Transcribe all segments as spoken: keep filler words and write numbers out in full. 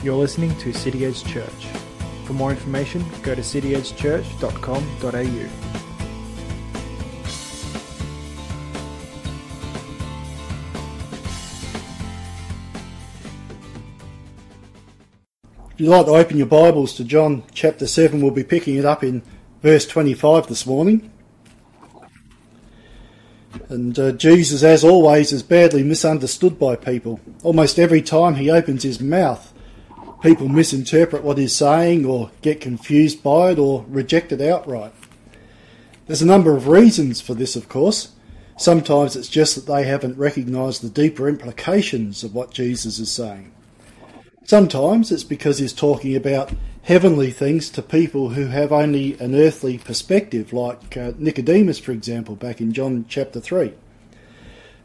You're listening to City Edge Church. For more information, go to city edge church dot com dot a u. If you'd like to open your Bibles to John chapter seven, we'll be picking it up in verse twenty-five this morning. And uh, Jesus, as always, is badly misunderstood by people. Almost every time he opens his mouth, people misinterpret what he's saying or get confused by it or reject it outright. There's a number of reasons for this, of course. Sometimes it's just that they haven't recognised the deeper implications of what Jesus is saying. Sometimes it's because he's talking about heavenly things to people who have only an earthly perspective, like uh, Nicodemus, for example, back in John chapter three.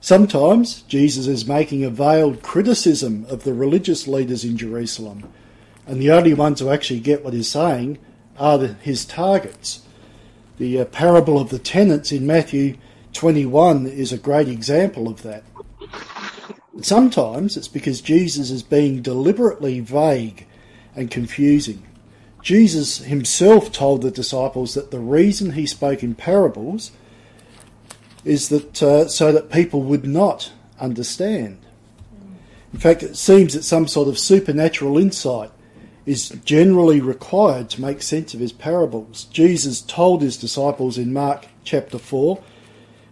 Sometimes Jesus is making a veiled criticism of the religious leaders in Jerusalem, and the only ones who actually get what he's saying are the, his targets. The uh, parable of the tenants in Matthew twenty-one is a great example of that. And sometimes it's because Jesus is being deliberately vague and confusing. Jesus himself told the disciples that the reason he spoke in parables is that uh, so that people would not understand. In fact, it seems that some sort of supernatural insight is generally required to make sense of his parables. Jesus told his disciples in Mark chapter four,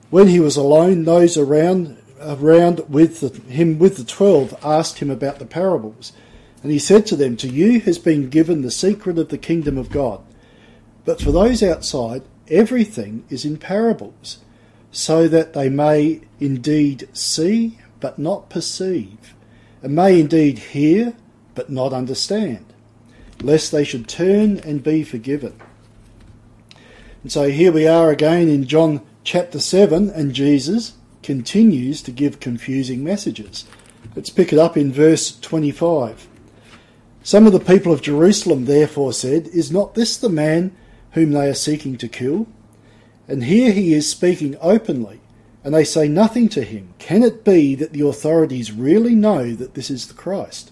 when he was alone, those around around with the, him with the twelve asked him about the parables. And he said to them, "To you has been given the secret of the kingdom of God. But for those outside, everything is in parables, so that they may indeed see, but not perceive, and may indeed hear, but not understand, lest they should turn and be forgiven." And so here we are again in John chapter seven, and Jesus continues to give confusing messages. Let's pick it up in verse twenty-five. "Some of the people of Jerusalem therefore said, 'Is not this the man whom they are seeking to kill? And here he is speaking openly, and they say nothing to him. Can it be that the authorities really know that this is the Christ?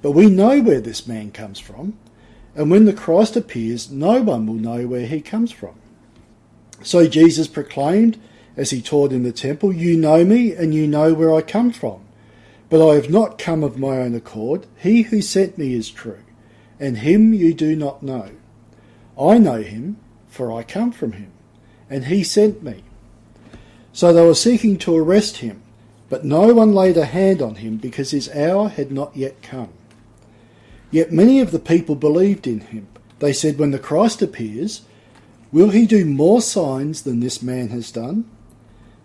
But we know where this man comes from, and when the Christ appears, no one will know where he comes from.' So Jesus proclaimed, as he taught in the temple, 'You know me, and you know where I come from. But I have not come of my own accord. He who sent me is true, and him you do not know. I know him, for I come from him, and he sent me.' So they were seeking to arrest him, but no one laid a hand on him, because his hour had not yet come. Yet many of the people believed in him. They said, 'When the Christ appears, will he do more signs than this man has done?'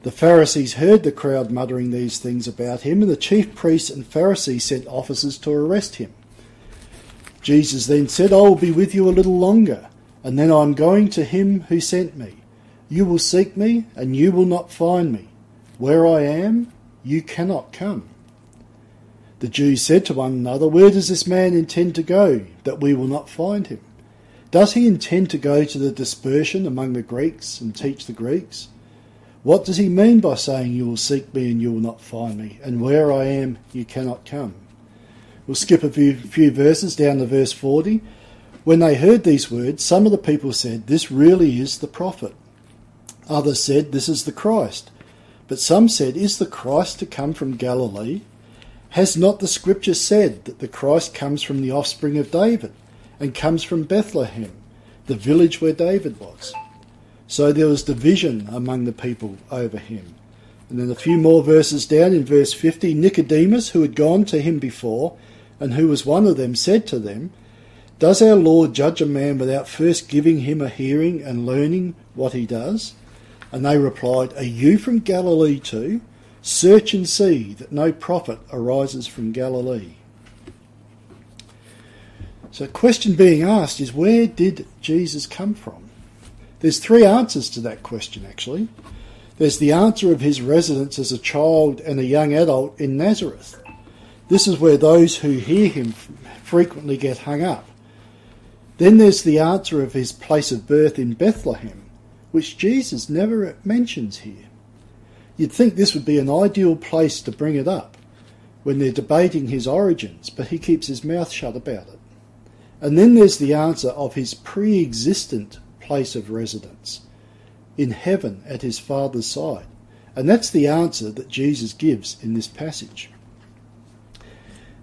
The Pharisees heard the crowd muttering these things about him, and the chief priests and Pharisees sent officers to arrest him. Jesus then said, 'I will be with you a little longer, and then I am going to him who sent me. You will seek me, and you will not find me. Where I am, you cannot come.' The Jews said to one another, 'Where does this man intend to go, that we will not find him? Does he intend to go to the dispersion among the Greeks and teach the Greeks? What does he mean by saying, "You will seek me, and you will not find me, and where I am, you cannot come"?'" We'll skip a few, few verses down to verse forty. "When they heard these words, some of the people said, 'This really is the prophet.' Others said, 'This is the Christ.' But some said, 'Is the Christ to come from Galilee? Has not the Scripture said that the Christ comes from the offspring of David and comes from Bethlehem, the village where David was?' So there was division among the people over him." And then a few more verses down in verse fifty, "Nicodemus, who had gone to him before and who was one of them, said to them, 'Does our Lord judge a man without first giving him a hearing and learning what he does?' And they replied, 'Are you from Galilee too? Search and see that no prophet arises from Galilee.'" So the question being asked is, where did Jesus come from? There's three answers to that question, actually. There's the answer of his residence as a child and a young adult in Nazareth. This is where those who hear him frequently get hung up. Then there's the answer of his place of birth in Bethlehem, which Jesus never mentions here. You'd think this would be an ideal place to bring it up, when they're debating his origins, but he keeps his mouth shut about it. And then there's the answer of his pre-existent place of residence in heaven at his Father's side. And that's the answer that Jesus gives in this passage.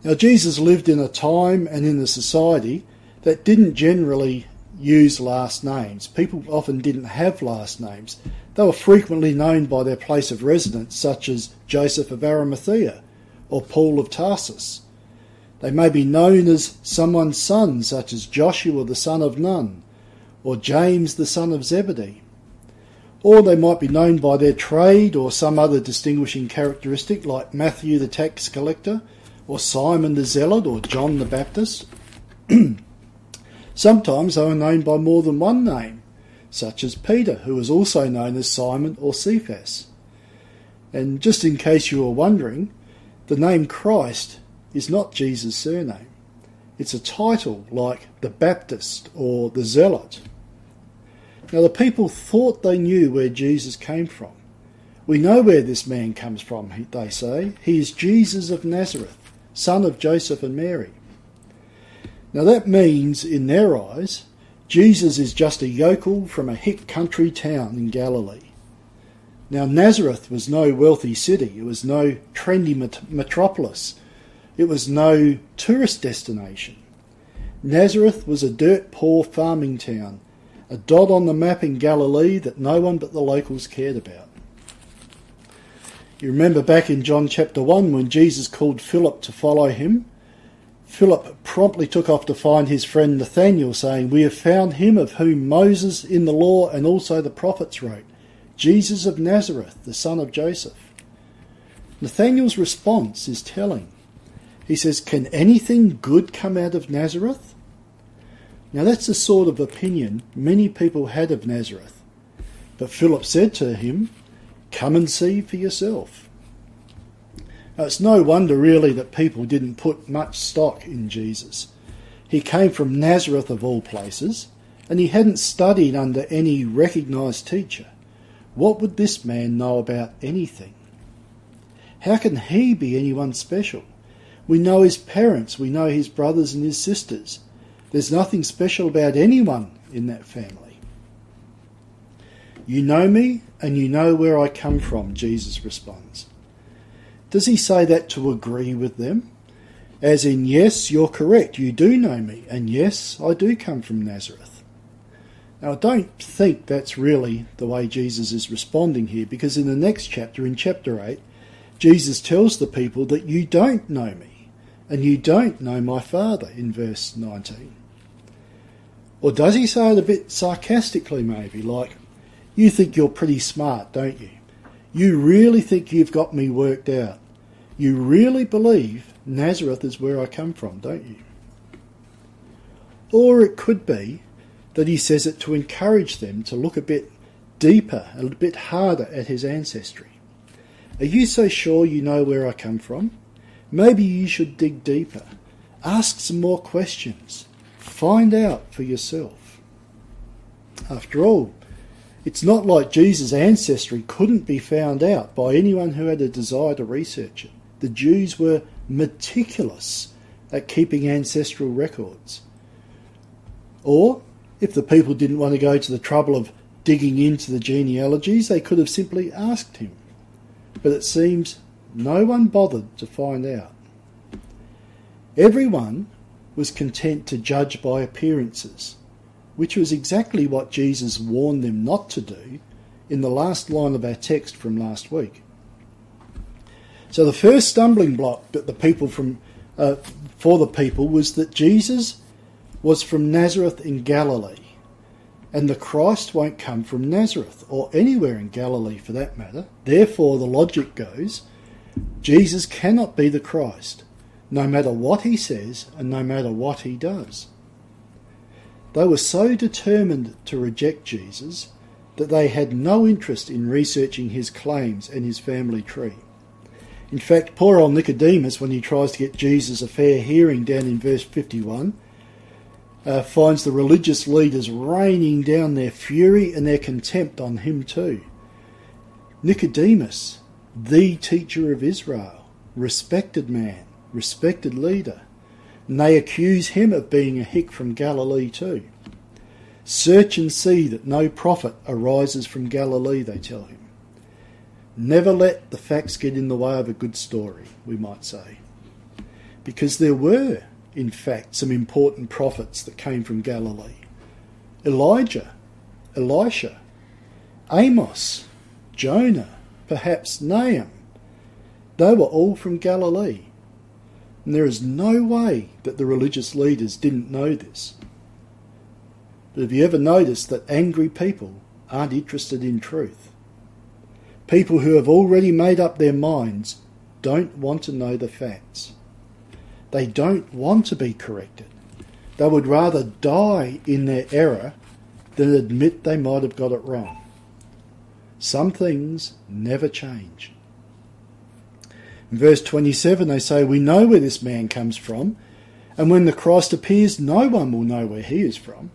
Now, Jesus lived in a time and in a society that didn't generally use last names. People often didn't have last names. They were frequently known by their place of residence, such as Joseph of Arimathea or Paul of Tarsus. They may be known as someone's son, such as Joshua the son of Nun or James the son of Zebedee. Or they might be known by their trade or some other distinguishing characteristic, like Matthew the tax collector or Simon the zealot or John the Baptist. Sometimes they were known by more than one name, such as Peter, who was also known as Simon or Cephas. And just in case you were wondering, the name Christ is not Jesus' surname. It's a title like the Baptist or the Zealot. Now, the people thought they knew where Jesus came from. We know where this man comes from, they say. He is Jesus of Nazareth, son of Joseph and Mary. Now, that means, in their eyes, Jesus is just a yokel from a hick country town in Galilee. Now, Nazareth was no wealthy city. It was no trendy met- metropolis. It was no tourist destination. Nazareth was a dirt-poor farming town, a dot on the map in Galilee that no one but the locals cared about. You remember back in John chapter one when Jesus called Philip to follow him. Philip promptly took off to find his friend Nathanael, saying, "We have found him of whom Moses in the law and also the prophets wrote, Jesus of Nazareth, the son of Joseph." Nathanael's response is telling. He says, "Can anything good come out of Nazareth?" Now, that's the sort of opinion many people had of Nazareth. But Philip said to him, "Come and see for yourself." Now, it's no wonder really that people didn't put much stock in Jesus. He came from Nazareth of all places, and he hadn't studied under any recognised teacher. What would this man know about anything? How can he be anyone special? We know his parents, we know his brothers and his sisters. There's nothing special about anyone in that family. "You know me, and you know where I come from," Jesus responds. Does he say that to agree with them? As in, yes, you're correct, you do know me, and yes, I do come from Nazareth. Now, I don't think that's really the way Jesus is responding here, because in the next chapter, in chapter eight, Jesus tells the people that you don't know me, and you don't know my Father, in verse nineteen. Or does he say it a bit sarcastically, maybe, like, "You think you're pretty smart, don't you? You really think you've got me worked out. You really believe Nazareth is where I come from, don't you?" Or it could be that he says it to encourage them to look a bit deeper, a bit harder at his ancestry. "Are you so sure you know where I come from? Maybe you should dig deeper. Ask some more questions. Find out for yourself." After all, it's not like Jesus' ancestry couldn't be found out by anyone who had a desire to research it. The Jews were meticulous at keeping ancestral records. Or, if the people didn't want to go to the trouble of digging into the genealogies, they could have simply asked him. But it seems no one bothered to find out. Everyone was content to judge by appearances, which was exactly what Jesus warned them not to do in the last line of our text from last week. So the first stumbling block that the people from uh, for the people was that Jesus was from Nazareth in Galilee, and the Christ won't come from Nazareth, or anywhere in Galilee for that matter. Therefore, the logic goes, Jesus cannot be the Christ, no matter what he says and no matter what he does. They were so determined to reject Jesus that they had no interest in researching his claims and his family tree. In fact, poor old Nicodemus, when he tries to get Jesus a fair hearing down in verse fifty-one, uh, finds the religious leaders raining down their fury and their contempt on him too. Nicodemus, the teacher of Israel, respected man, respected leader, and they accuse him of being a hick from Galilee too. Search and see that no prophet arises from Galilee, they tell him. Never let the facts get in the way of a good story, we might say. Because there were, in fact, some important prophets that came from Galilee. Elijah, Elisha, Amos, Jonah, perhaps Nahum. They were all from Galilee. And there is no way that the religious leaders didn't know this. But have you ever noticed that angry people aren't interested in truth? People who have already made up their minds don't want to know the facts. They don't want to be corrected. They would rather die in their error than admit they might have got it wrong. Some things never change. In verse twenty-seven they say, "We know where this man comes from, and when the Christ appears, no one will know where he is from."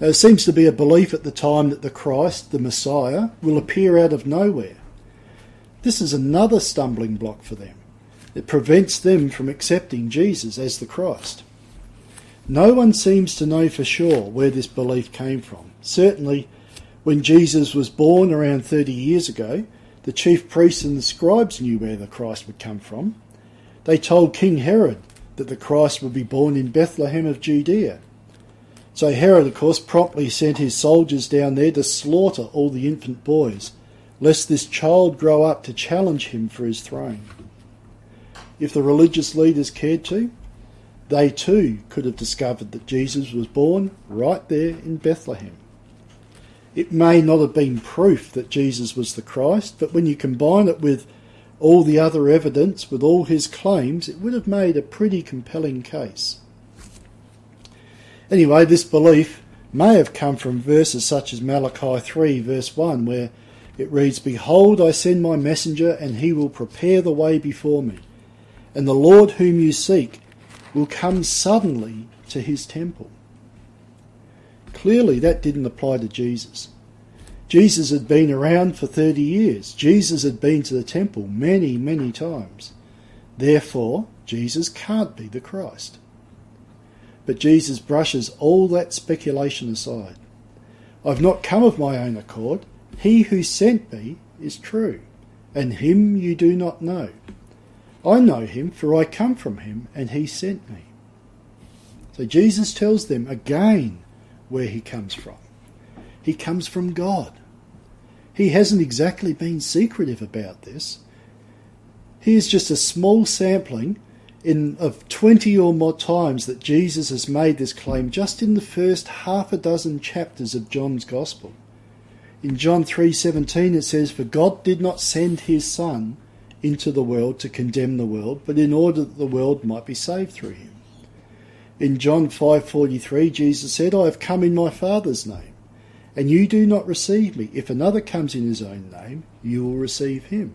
Now, there seems to be a belief at the time that the Christ, the Messiah, will appear out of nowhere. This is another stumbling block for them. It prevents them from accepting Jesus as the Christ. No one seems to know for sure where this belief came from. Certainly, when Jesus was born around thirty years ago, the chief priests and the scribes knew where the Christ would come from. They told King Herod that the Christ would be born in Bethlehem of Judea. So Herod, of course, promptly sent his soldiers down there to slaughter all the infant boys, lest this child grow up to challenge him for his throne. If the religious leaders cared to, they too could have discovered that Jesus was born right there in Bethlehem. It may not have been proof that Jesus was the Christ, but when you combine it with all the other evidence, with all his claims, it would have made a pretty compelling case. Anyway, this belief may have come from verses such as Malachi three, verse one, where it reads, "Behold, I send my messenger, and he will prepare the way before me. And the Lord whom you seek will come suddenly to his temple." Clearly, that didn't apply to Jesus. Jesus had been around for thirty years. Jesus had been to the temple many, many times. Therefore, Jesus can't be the Christ. But Jesus brushes all that speculation aside. "I've not come of my own accord. He who sent me is true, and him you do not know. I know him, for I come from him, and he sent me." So Jesus tells them again where he comes from. He comes from God. He hasn't exactly been secretive about this. Here's just a small sampling in of twenty or more times that Jesus has made this claim just in the first half a dozen chapters of John's Gospel. In John three seventeen it says, "For God did not send his Son into the world to condemn the world, but in order that the world might be saved through him." In John five forty-three, Jesus said, "I have come in my Father's name, and you do not receive me. If another comes in his own name, you will receive him."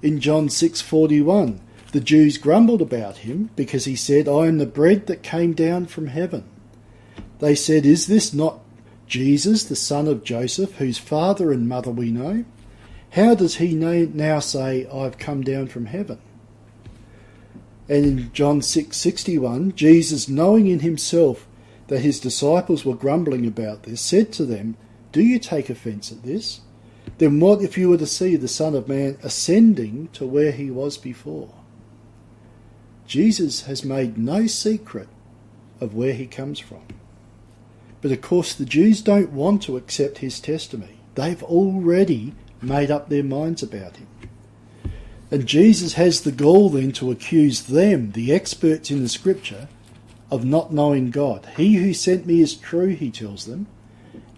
In John six forty-one, the Jews grumbled about him because he said, "I am the bread that came down from heaven." They said, "Is this not Jesus, the son of Joseph, whose father and mother we know? How does he now say, 'I've come down from heaven'?" And in John six sixty-one, Jesus, knowing in himself that his disciples were grumbling about this, said to them, "Do you take offence at this? Then what if you were to see the Son of Man ascending to where he was before?" Jesus has made no secret of where he comes from. But of course the Jews don't want to accept his testimony. They've already made up their minds about him. And Jesus has the gall then to accuse them, the experts in the scripture, of not knowing God. "He who sent me is true," he tells them,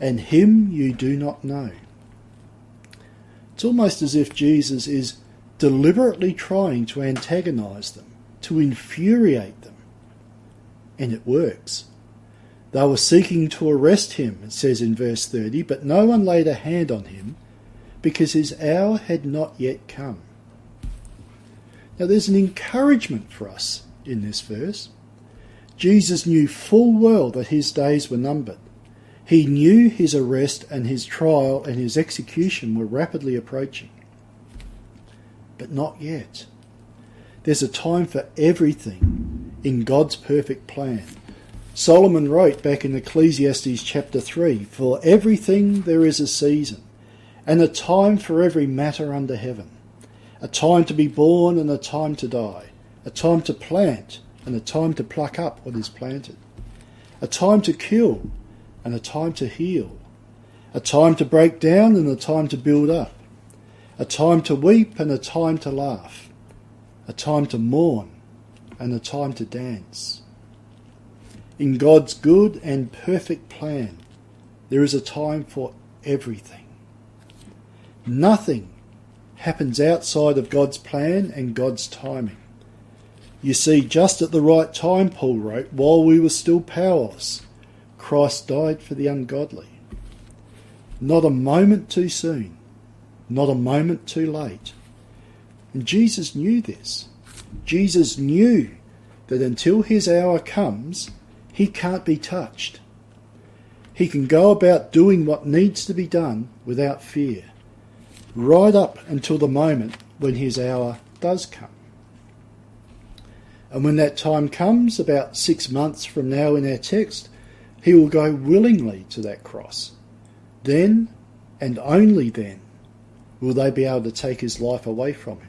"and him you do not know." It's almost as if Jesus is deliberately trying to antagonize them, to infuriate them. And it works. They were seeking to arrest him, it says in verse thirty, but no one laid a hand on him, because his hour had not yet come. Now there's an encouragement for us in this verse. Jesus knew full well that his days were numbered. He knew his arrest and his trial and his execution were rapidly approaching. But not yet. There's a time for everything in God's perfect plan. Solomon wrote back in Ecclesiastes chapter three, "For everything there is a season, and a time for every matter under heaven, a time to be born and a time to die, a time to plant and a time to pluck up what is planted, a time to kill and a time to heal, a time to break down and a time to build up, a time to weep and a time to laugh, a time to mourn and a time to dance." In God's good and perfect plan, there is a time for everything. Nothing happens outside of God's plan and God's timing. You see, just at the right time, Paul wrote, while we were still powerless, Christ died for the ungodly. Not a moment too soon, not a moment too late. And Jesus knew this. Jesus knew that until his hour comes, he can't be touched. He can go about doing what needs to be done without fear, right up until the moment when his hour does come. And when that time comes, about six months from now in our text, he will go willingly to that cross. Then, and only then, will they be able to take his life away from him.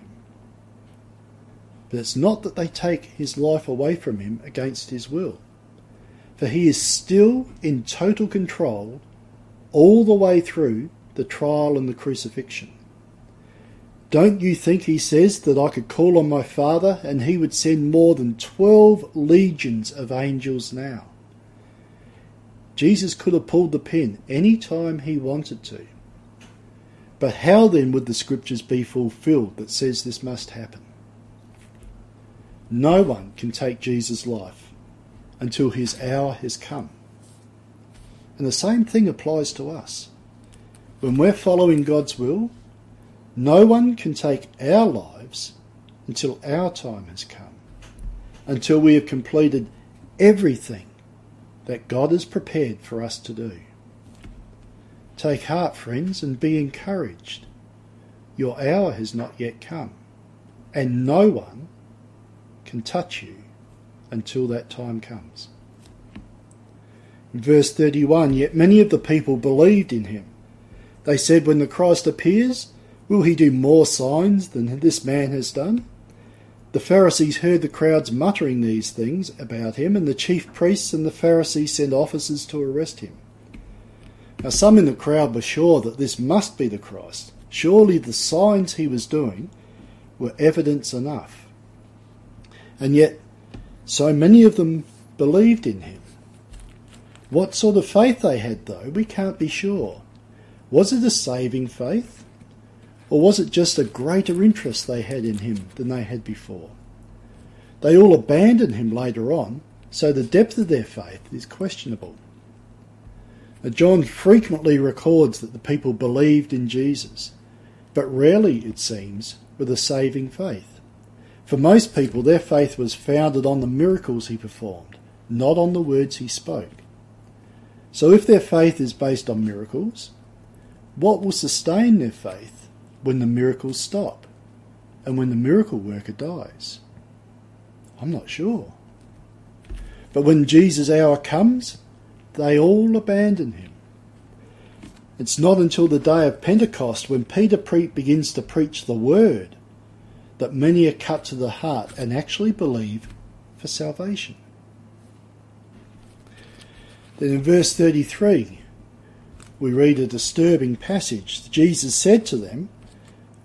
But it's not that they take his life away from him against his will, for he is still in total control all the way through the trial and the crucifixion. Don't you think he says that I could call on my Father and he would send more than twelve legions of angels now? Jesus could have pulled the pin any time he wanted to. But how then would the scriptures be fulfilled that says this must happen? No one can take Jesus' life until his hour has come. And the same thing applies to us. When we're following God's will, no one can take our lives until our time has come, until we have completed everything that God has prepared for us to do. Take heart, friends, and be encouraged. Your hour has not yet come, and no one can touch you until that time comes. In verse thirty-one, yet many of the people believed in him. They said, when the Christ appears, will he do more signs than this man has done? The Pharisees heard the crowds muttering these things about him, and the chief priests and the Pharisees sent officers to arrest him. Now, some in the crowd were sure that this must be the Christ. Surely the signs he was doing were evidence enough. And yet, so many of them believed in him. What sort of faith they had, though, we can't be sure. Was it a saving faith? Or was it just a greater interest they had in him than they had before? They all abandoned him later on, so the depth of their faith is questionable. John frequently records that the people believed in Jesus, but rarely, it seems, with a saving faith. For most people, their faith was founded on the miracles he performed, not on the words he spoke. So if their faith is based on miracles, what will sustain their faith when the miracles stop and when the miracle worker dies? I'm not sure. But when Jesus' hour comes, they all abandon him. It's not until the day of Pentecost, when Peter pre- begins to preach the word, that many are cut to the heart and actually believe for salvation. Then in verse thirty-three, we read a disturbing passage. Jesus said to them,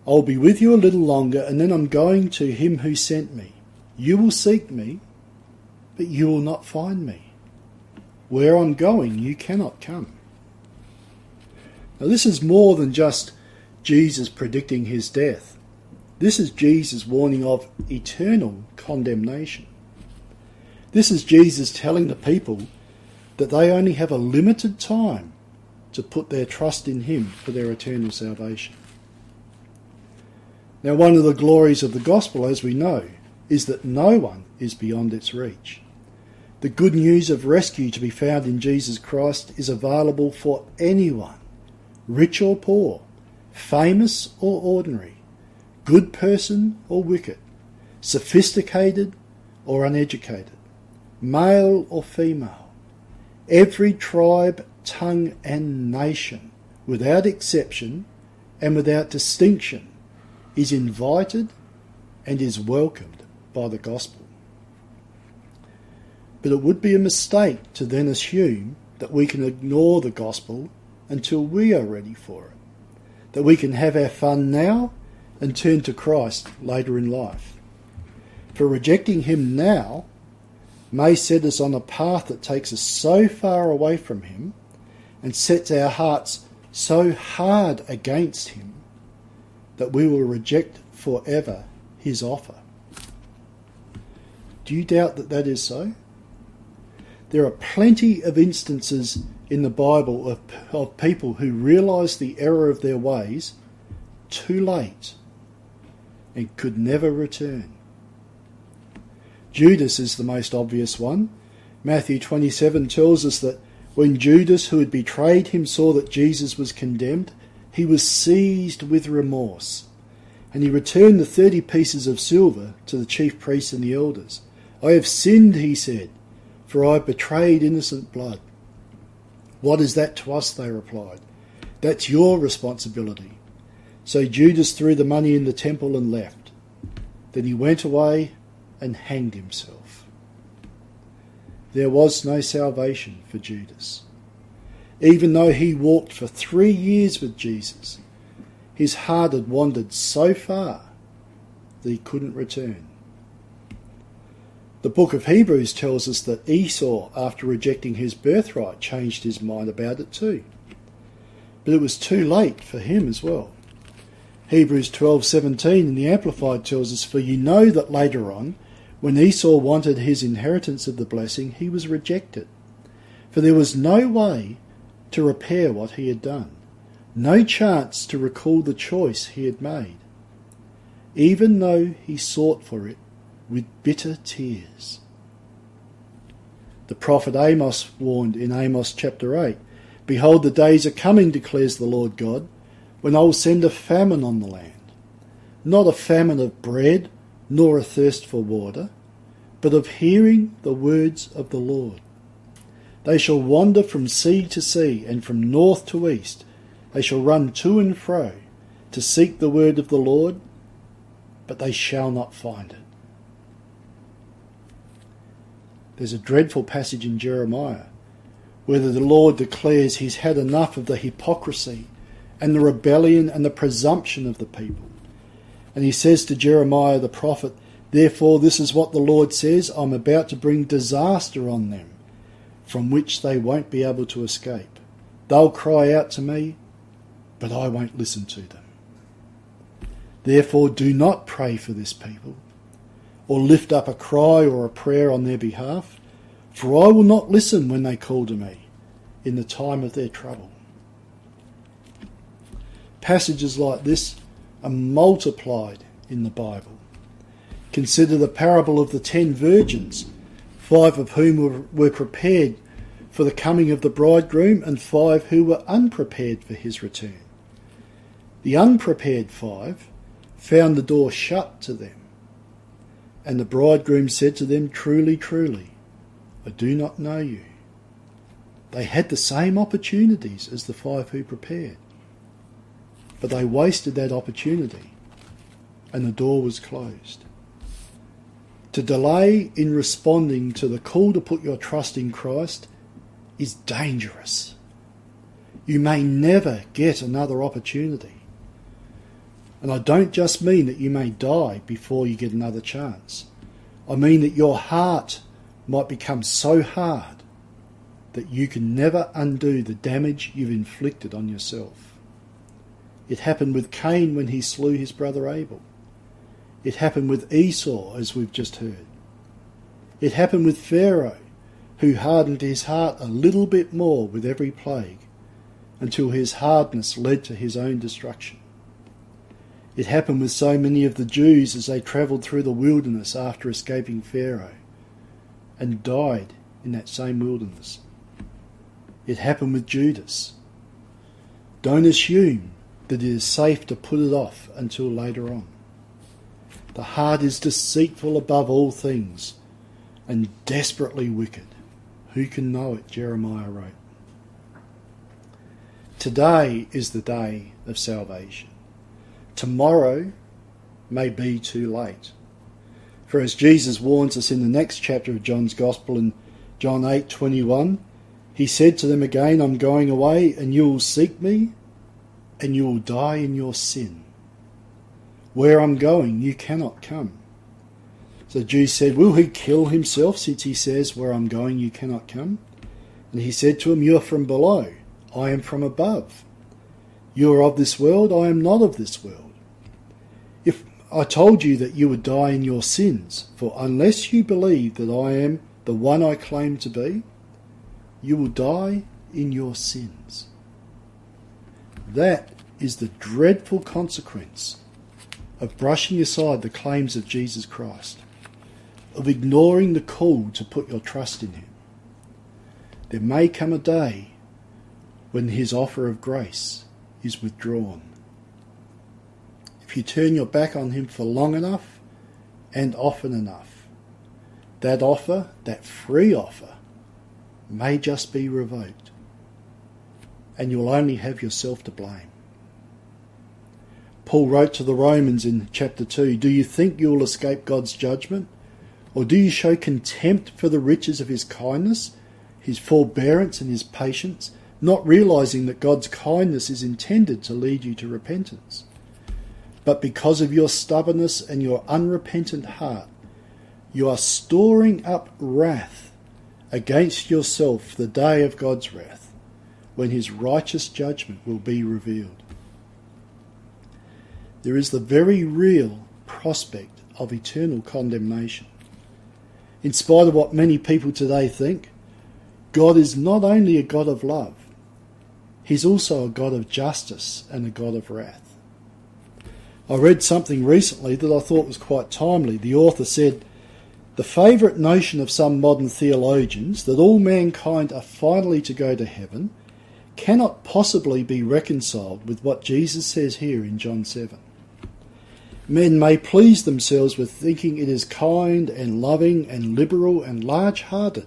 I'll be with you a little longer, and then I'm going to him who sent me. You will seek me, but you will not find me. Where I'm going, you cannot come. Now, this is more than just Jesus predicting his death. This is Jesus' warning of eternal condemnation. This is Jesus telling the people that they only have a limited time to put their trust in him for their eternal salvation. Now, one of the glories of the gospel, as we know, is that no one is beyond its reach. The good news of rescue to be found in Jesus Christ is available for anyone, rich or poor, famous or ordinary, good person or wicked, sophisticated or uneducated, male or female, every tribe, tongue and nation, without exception and without distinction, is invited and is welcomed by the gospel. But it would be a mistake to then assume that we can ignore the gospel until we are ready for it, that we can have our fun now and turn to Christ later in life. For rejecting him now may set us on a path that takes us so far away from him and sets our hearts so hard against him that we will reject forever his offer. Do you doubt that that is so? There are plenty of instances in the Bible of, of people who realise the error of their ways too late and could never return. Judas is the most obvious one. Matthew twenty-seven tells us that when Judas, who had betrayed him, saw that Jesus was condemned, he was seized with remorse, and he returned the thirty pieces of silver to the chief priests and the elders. "I have sinned," he said, "for I betrayed innocent blood." "What is that to us?" they replied. "That's your responsibility." So Judas threw the money in the temple and left. Then he went away and hanged himself. There was no salvation for Judas. Even though he walked for three years with Jesus, his heart had wandered so far that he couldn't return. The book of Hebrews tells us that Esau, after rejecting his birthright, changed his mind about it too. But it was too late for him as well. Hebrews twelve seventeen in the Amplified tells us, "For you know that later on, when Esau wanted his inheritance of the blessing, he was rejected. For there was no way to repair what he had done, no chance to recall the choice he had made, even though he sought for it with bitter tears." The prophet Amos warned in Amos chapter eight, "Behold, the days are coming, declares the Lord God, when I will send a famine on the land, not a famine of bread, nor a thirst for water, but of hearing the words of the Lord. They shall wander from sea to sea, and from north to east. They shall run to and fro to seek the word of the Lord, but they shall not find it." There's a dreadful passage in Jeremiah where the Lord declares he's had enough of the hypocrisy and the rebellion and the presumption of the people. And he says to Jeremiah the prophet, "Therefore this is what the Lord says, I'm about to bring disaster on them, from which they won't be able to escape. They'll cry out to me, but I won't listen to them. Therefore do not pray for this people, or lift up a cry or a prayer on their behalf, for I will not listen when they call to me in the time of their trouble." Passages like this are multiplied in the Bible. Consider the parable of the ten virgins, five of whom were prepared for the coming of the bridegroom and five who were unprepared for his return. The unprepared five found the door shut to them, and the bridegroom said to them, "Truly, truly, I do not know you." They had the same opportunities as the five who prepared, but they wasted that opportunity, and the door was closed. To delay in responding to the call to put your trust in Christ is dangerous. You may never get another opportunity. And I don't just mean that you may die before you get another chance. I mean that your heart might become so hard that you can never undo the damage you've inflicted on yourself. It happened with Cain when he slew his brother Abel. It happened with Esau, as we've just heard. It happened with Pharaoh, who hardened his heart a little bit more with every plague, until his hardness led to his own destruction. It happened with so many of the Jews as they travelled through the wilderness after escaping Pharaoh, and died in that same wilderness. It happened with Judas. Don't assume that it is safe to put it off until later on. The heart is deceitful above all things and desperately wicked. Who can know it? Jeremiah wrote. Today is the day of salvation. Tomorrow may be too late. For as Jesus warns us in the next chapter of John's Gospel in John eight twenty-one, he said to them again, I'm going away and you will seek me and you will die in your sin. Where I'm going, you cannot come. So the Jews said, will he kill himself since he says, where I'm going, you cannot come? And he said to him, you are from below, I am from above. You are of this world, I am not of this world. If I told you that you would die in your sins, for unless you believe that I am the one I claim to be, you will die in your sins. That is the dreadful consequence of brushing aside the claims of Jesus Christ, of ignoring the call to put your trust in him. There may come a day when his offer of grace is withdrawn. If you turn your back on him for long enough and often enough, that offer, that free offer, may just be revoked, and you'll only have yourself to blame. Paul wrote to the Romans in chapter two, do you think you will escape God's judgment? Or do you show contempt for the riches of his kindness, his forbearance and his patience, not realizing that God's kindness is intended to lead you to repentance? But because of your stubbornness and your unrepentant heart, you are storing up wrath against yourself the day of God's wrath, when his righteous judgment will be revealed. There is the very real prospect of eternal condemnation. In spite of what many people today think, God is not only a God of love, he's also a God of justice and a God of wrath. I read something recently that I thought was quite timely. The author said, the favourite notion of some modern theologians, that all mankind are finally to go to heaven, cannot possibly be reconciled with what Jesus says here in John seven. Men may please themselves with thinking it is kind and loving and liberal and large-hearted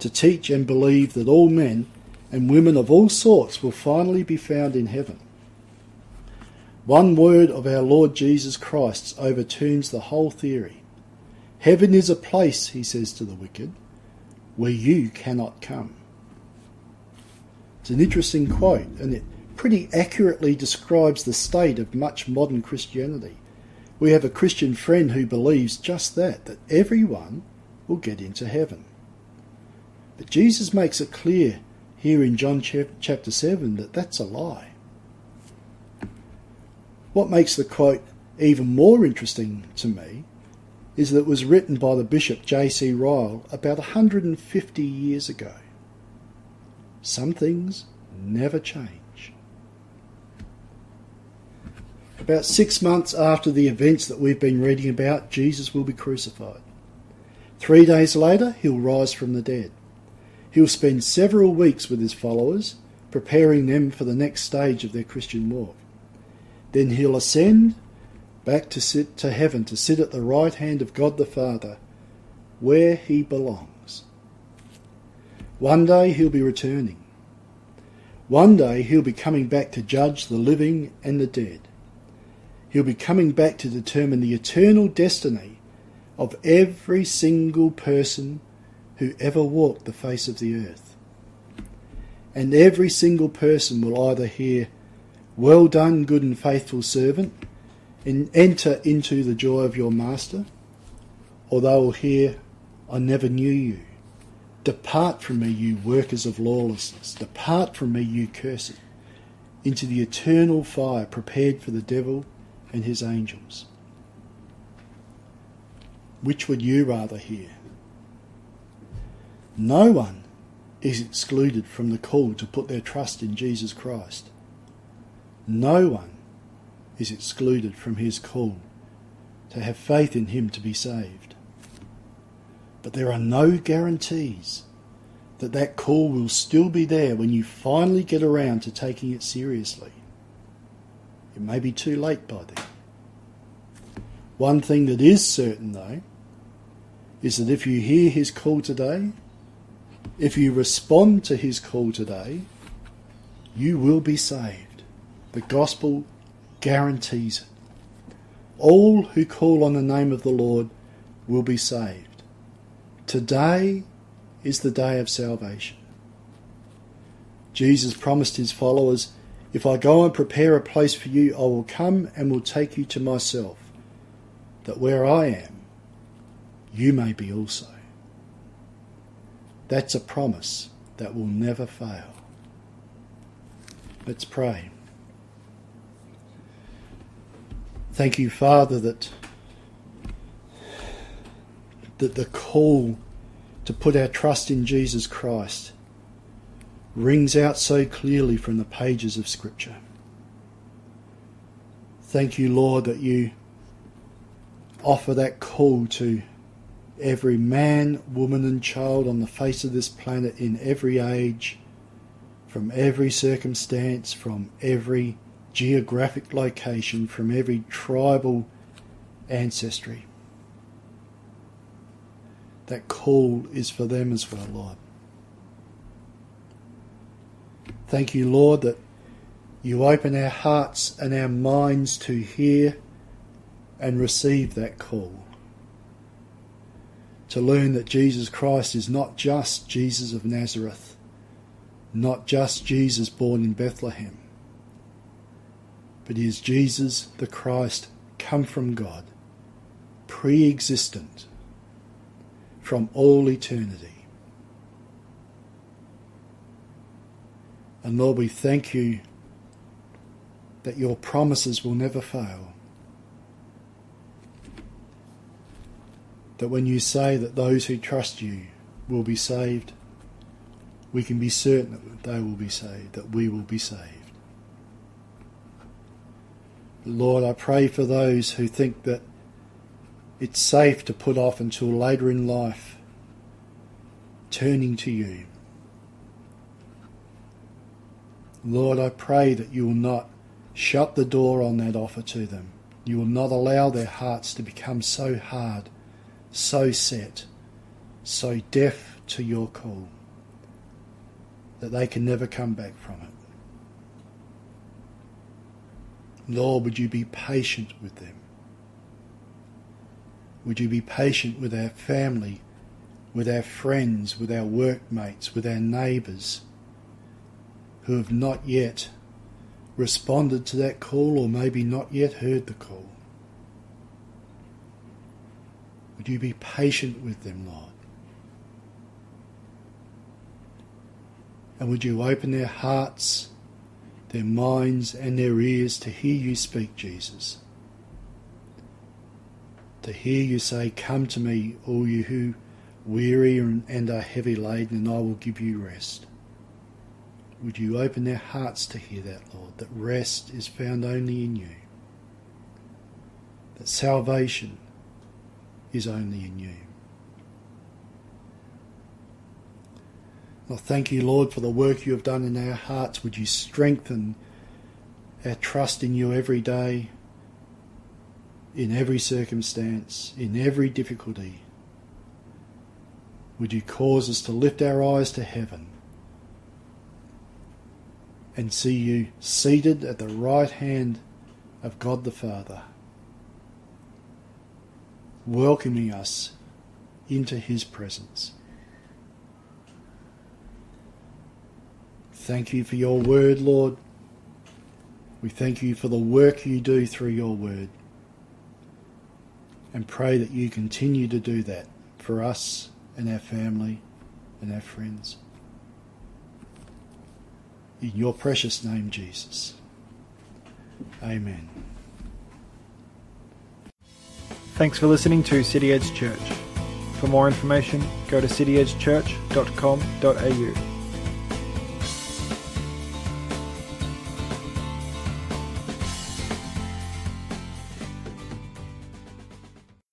to teach and believe that all men and women of all sorts will finally be found in heaven. One word of our Lord Jesus Christ overturns the whole theory. Heaven is a place, he says to the wicked, where you cannot come. It's an interesting quote, and it pretty accurately describes the state of much modern Christianity. We have a Christian friend who believes just that, that everyone will get into heaven. But Jesus makes it clear here in John chapter seven that that's a lie. What makes the quote even more interesting to me is that it was written by the Bishop J C Ryle about one hundred fifty years ago. Some things never change. About six months after the events that we've been reading about, Jesus will be crucified. Three days later, he'll rise from the dead. He'll spend several weeks with his followers, preparing them for the next stage of their Christian walk. Then he'll ascend back to sit to heaven, to sit at the right hand of God the Father, where he belongs. One day he'll be returning. One day he'll be coming back to judge the living and the dead. He'll be coming back to determine the eternal destiny of every single person who ever walked the face of the earth. And every single person will either hear, well done, good and faithful servant, and enter into the joy of your master, or they will hear, I never knew you. Depart from me, you workers of lawlessness. Depart from me, you cursed, into the eternal fire prepared for the devil and his angels. Which would you rather hear? No one is excluded from the call to put their trust in Jesus Christ. No one is excluded from his call to have faith in him to be saved. But there are no guarantees that that call will still be there when you finally get around to taking it seriously. It may be too late by then. One thing that is certain, though, is that if you hear his call today, if you respond to his call today, you will be saved. The gospel guarantees it. All who call on the name of the Lord will be saved. Today is the day of salvation. Jesus promised his followers, "If I go and prepare a place for you, I will come and will take you to myself, that where I am, you may be also." That's a promise that will never fail. Let's pray. Thank you, Father, that, that the call to put our trust in Jesus Christ rings out so clearly from the pages of Scripture. Thank you, Lord, that you offer that call to every man, woman and child on the face of this planet, in every age, from every circumstance, from every geographic location, from every tribal ancestry. That call is for them as well, Lord. Thank you, Lord, that you open our hearts and our minds to hear and receive that call. To learn that Jesus Christ is not just Jesus of Nazareth, not just Jesus born in Bethlehem, but he is Jesus the Christ, come from God, pre-existent from all eternity. And Lord, we thank you that your promises will never fail. That when you say that those who trust you will be saved, we can be certain that they will be saved, that we will be saved. Lord, I pray for those who think that it's safe to put off until later in life turning to you. Lord, I pray that you will not shut the door on that offer to them. You will not allow their hearts to become so hard, so set, so deaf to your call, that they can never come back from it. Lord, would you be patient with them? Would you be patient with our family, with our friends, with our workmates, with our neighbours, who have not yet responded to that call, or maybe not yet heard the call? Would you be patient with them, Lord? And would you open their hearts, their minds and their ears to hear you speak, Jesus? To hear you say, "Come to me, all you who weary and are heavy laden, and I will give you rest." Would you open their hearts to hear that, Lord, that rest is found only in you, that salvation is only in you. I thank you, Lord, for the work you have done in our hearts. Would you strengthen our trust in you every day, in every circumstance, in every difficulty? Would you cause us to lift our eyes to heaven and see you seated at the right hand of God the Father, welcoming us into his presence. Thank you for your word, Lord. We thank you for the work you do through your word, and pray that you continue to do that for us and our family and our friends. In your precious name, Jesus. Amen. Thanks for listening to City Edge Church. For more information, go to city edge church dot com dot a u.